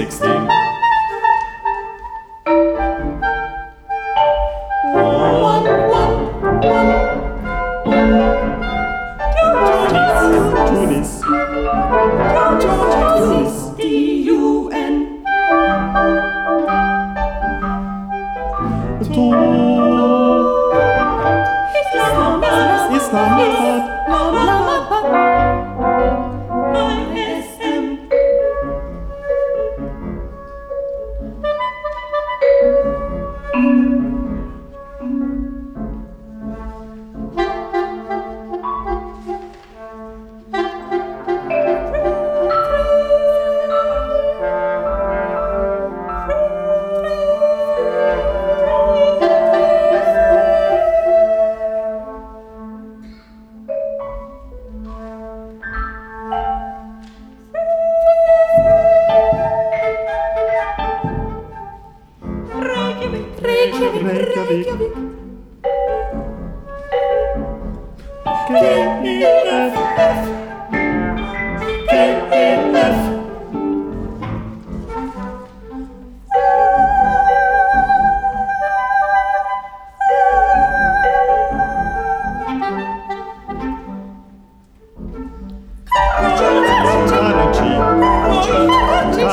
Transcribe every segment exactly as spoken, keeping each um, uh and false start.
sixteen.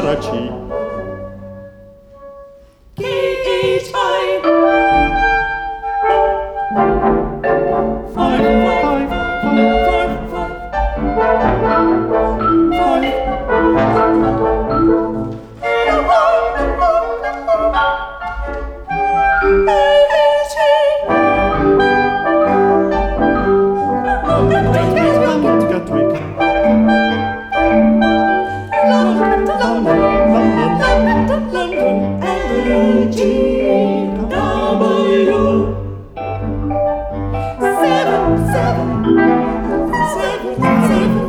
Karachi.